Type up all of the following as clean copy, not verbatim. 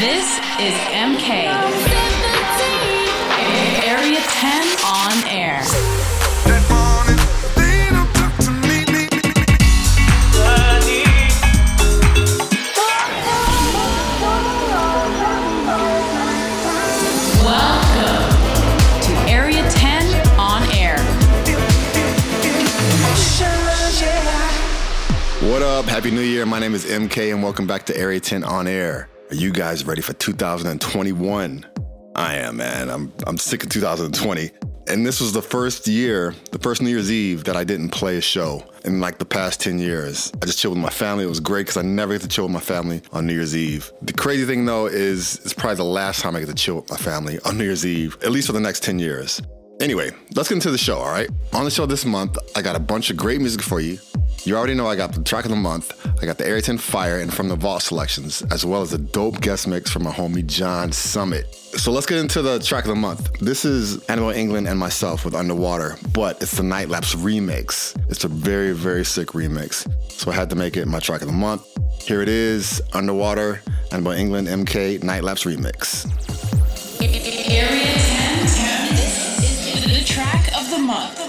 This is MK. Area 10 on air. Welcome to Area 10 on air. What up? Happy New Year. My name is MK and welcome back to Area 10 on air. Are you guys ready for 2021? I am, man. I'm sick of 2020. And this was the first New Year's Eve that I didn't play a show in like the past 10 years. I just chilled with my family. It was great because I never get to chill with my family on New Year's Eve. The crazy thing though is it's probably the last time I get to chill with my family on New Year's Eve, at least for the next 10 years. Anyway, let's get into the show, all right? On the show this month, I got a bunch of great music for you. You already know I got the track of the month, I got the Ayrton Fire and From the Vault selections, as well as a dope guest mix from my homie John Summit. So let's get into the track of the month. This is Anabel Englund and myself with Underwater, but it's the Nightlapse remix. It's a very, very sick remix. So I had to make it my track of the month. Here it is, Underwater, Anabel Englund, MK, Nightlapse remix. Area 10. This is the track of the month.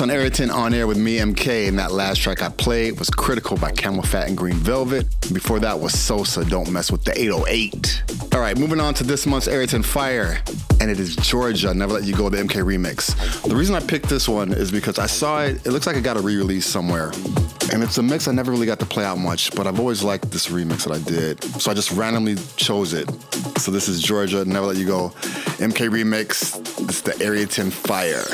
On Area 10 On Air with me, MK, and that last track I played was Critical by CamelPhat and Green Velvet. Before that was Sosa, Don't Mess With The 808. All right, moving on to this month's Ayrton Fire, and it is Georgia, Never Let You Go, the MK remix. The reason I picked this one is because I saw it, it looks like it got a re-release somewhere, and it's a mix I never really got to play out much, but I've always liked this remix that I did, so I just randomly chose it. So this is Georgia, Never Let You Go, MK remix. It's the Area 10 Fire.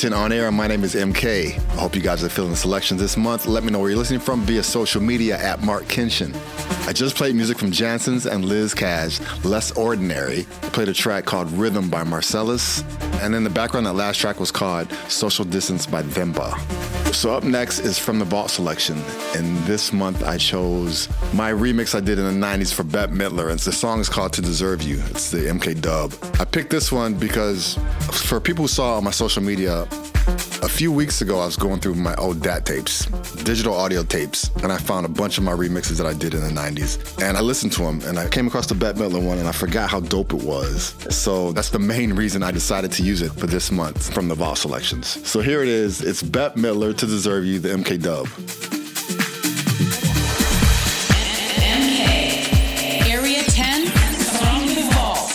10 On Air. My name is MK. I hope you guys are feeling the selections this month. Let me know where you're listening from via social media at Mark Kenshin. I just played music from Jansons and Liz Cash, Less Ordinary. I played a track called Rhythm by Marcellus. And in the background, that last track was called Social Distance by Vemba. So up next is From the Vault selection. And this month I chose my remix I did in the 90s for Bette Midler. And the song is called To Deserve You. It's the MK dub. I picked this one because for people who saw on my social media, a few weeks ago, I was going through my old DAT tapes, digital audio tapes, and I found a bunch of my remixes that I did in the 90s. And I listened to them, and I came across the Bette Midler one, and I forgot how dope it was. So that's the main reason I decided to use it for this month from the Vault selections. So here it is. It's Bette Midler, To Deserve You, the MK dub. MK, Area 10, From the Vault.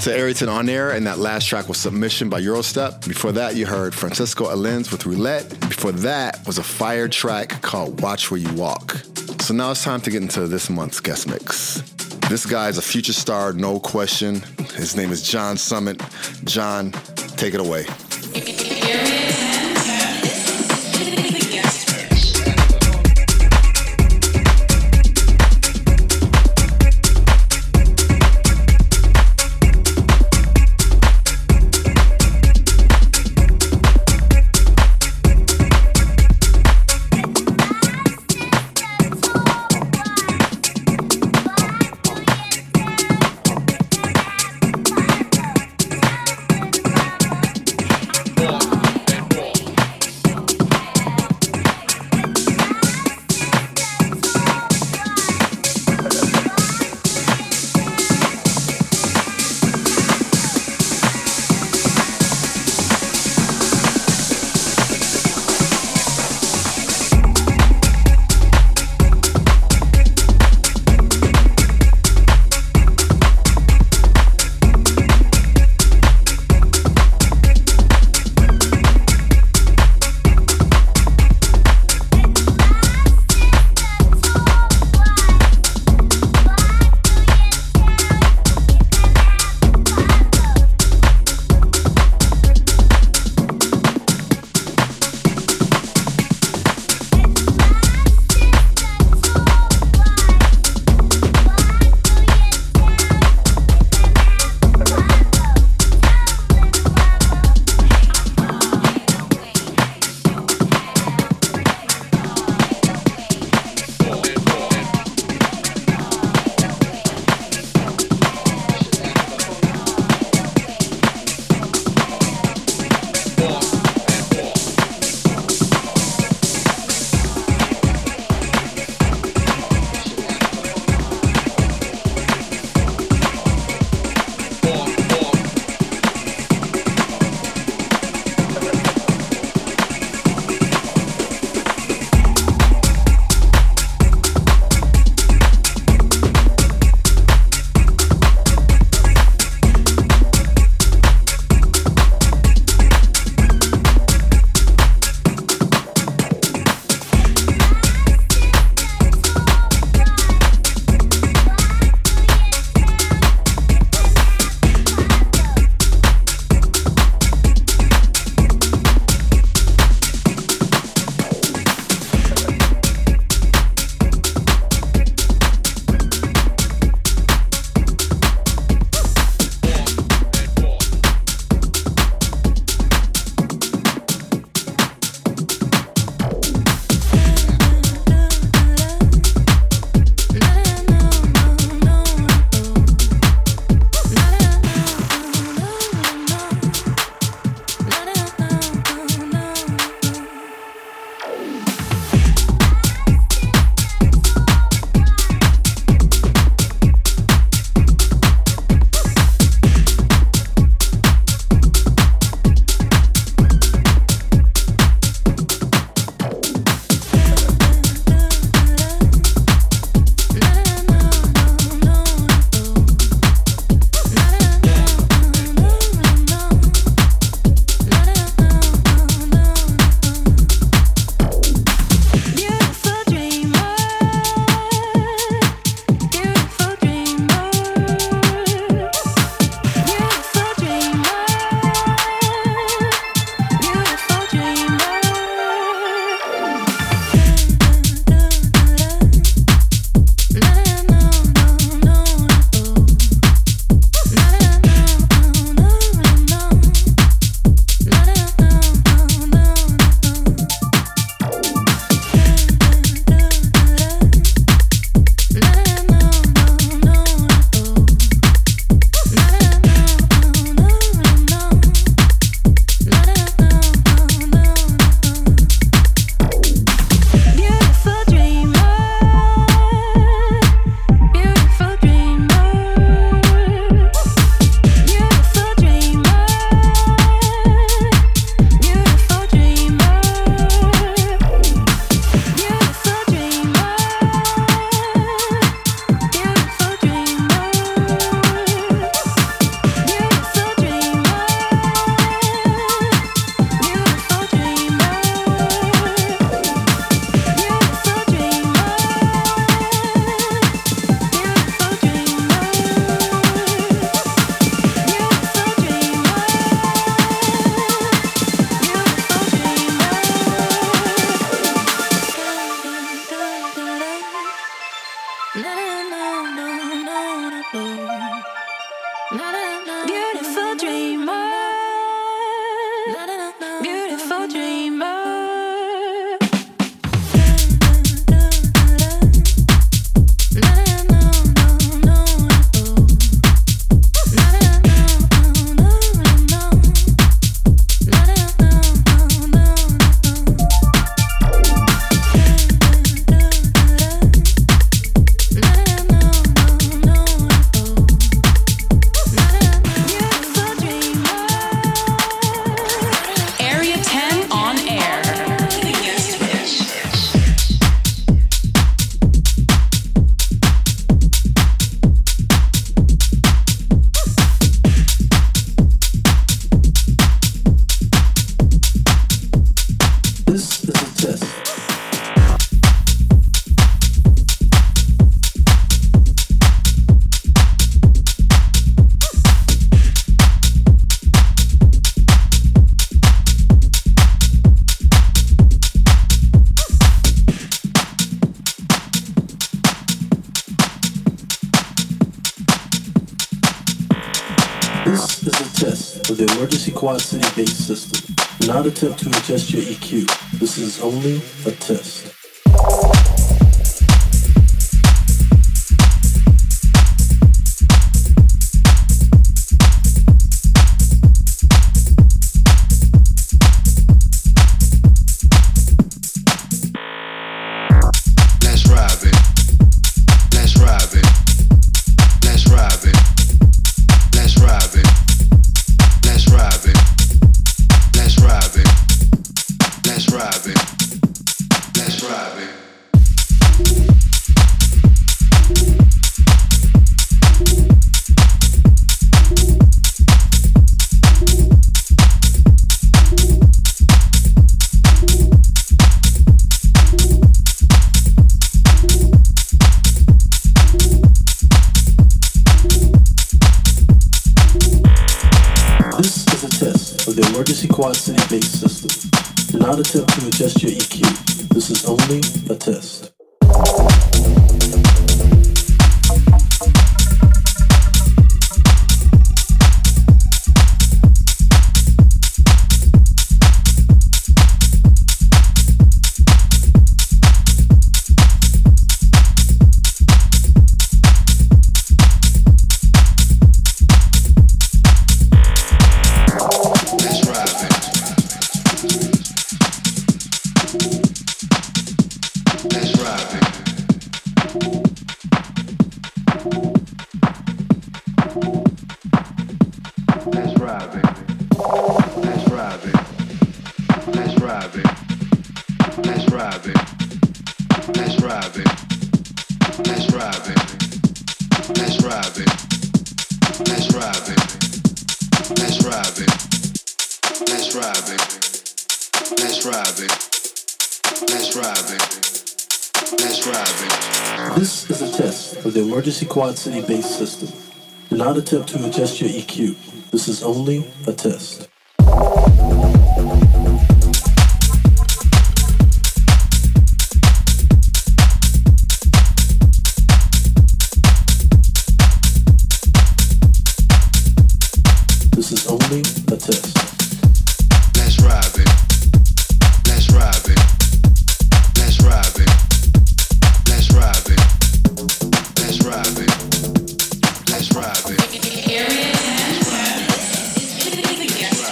To Ayrton On Air, and that last track was Submission by Eurostep. Before that, you heard Francisco Alens with Roulette. Before that was a fire track called Watch Where You Walk. So now it's time to get into this month's guest mix. This guy is a future star, no question. His name is John Summit. John, take it away. Attempt to adjust your EQ. This is only a test. Quad City based system. Do not attempt to adjust your EQ. This is only a test. This is only a test. Let's ride it. Let's ride it. Let's ride it. Let's ride it. Let's ride it. Let's ride it. Area 10. Let's ride it.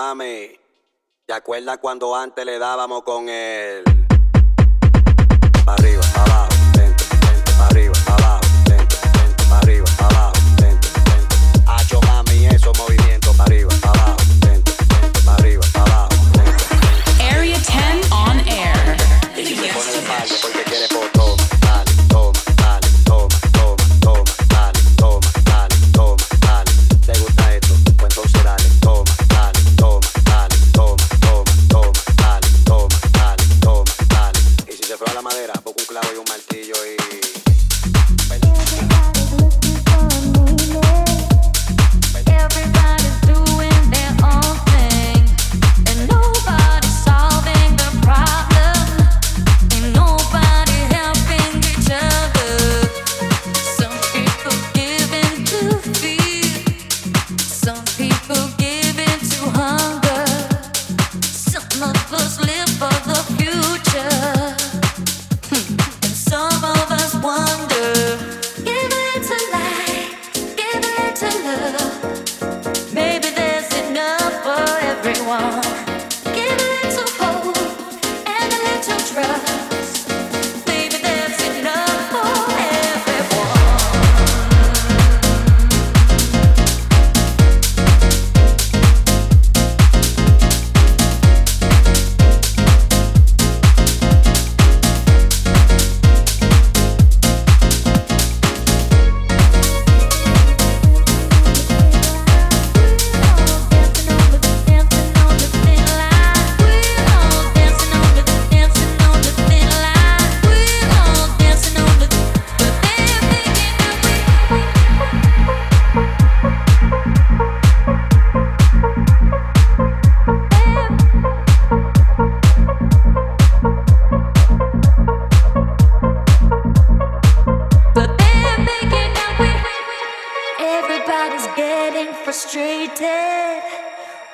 Mami, ¿te acuerdas cuando antes le dábamos con el pa' arriba, pa' abajo, lento, lento, pa' arriba, pa' abajo, lento, lento, pa' arriba, pa' abajo, lento, lento? Hacho mami, esos movimientos.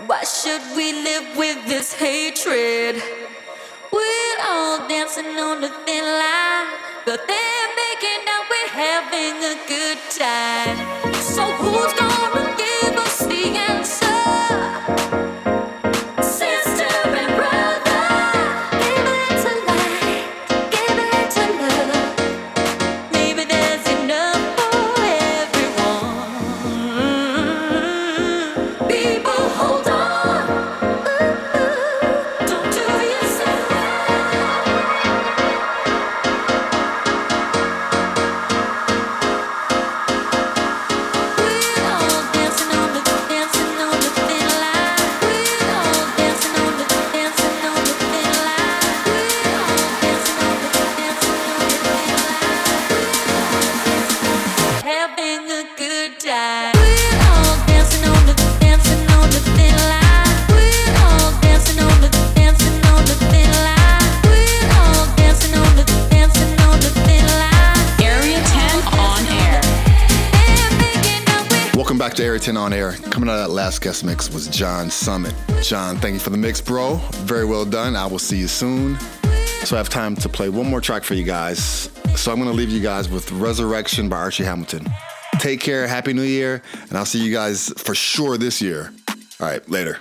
Why should we live with this hatred? We're all dancing on the thin line, but they're making out we're having a good time. So who's gonna give us the answer? Back to Area 10 On Air. Coming out of that last guest mix was John Summit. John, thank you for the mix, bro. Very well done. I will see you soon. So I have time to play one more track for you guys. So I'm going to leave you guys with Resurrection by Archie Hamilton. Take care. Happy New Year. And I'll see you guys for sure this year. All right, later.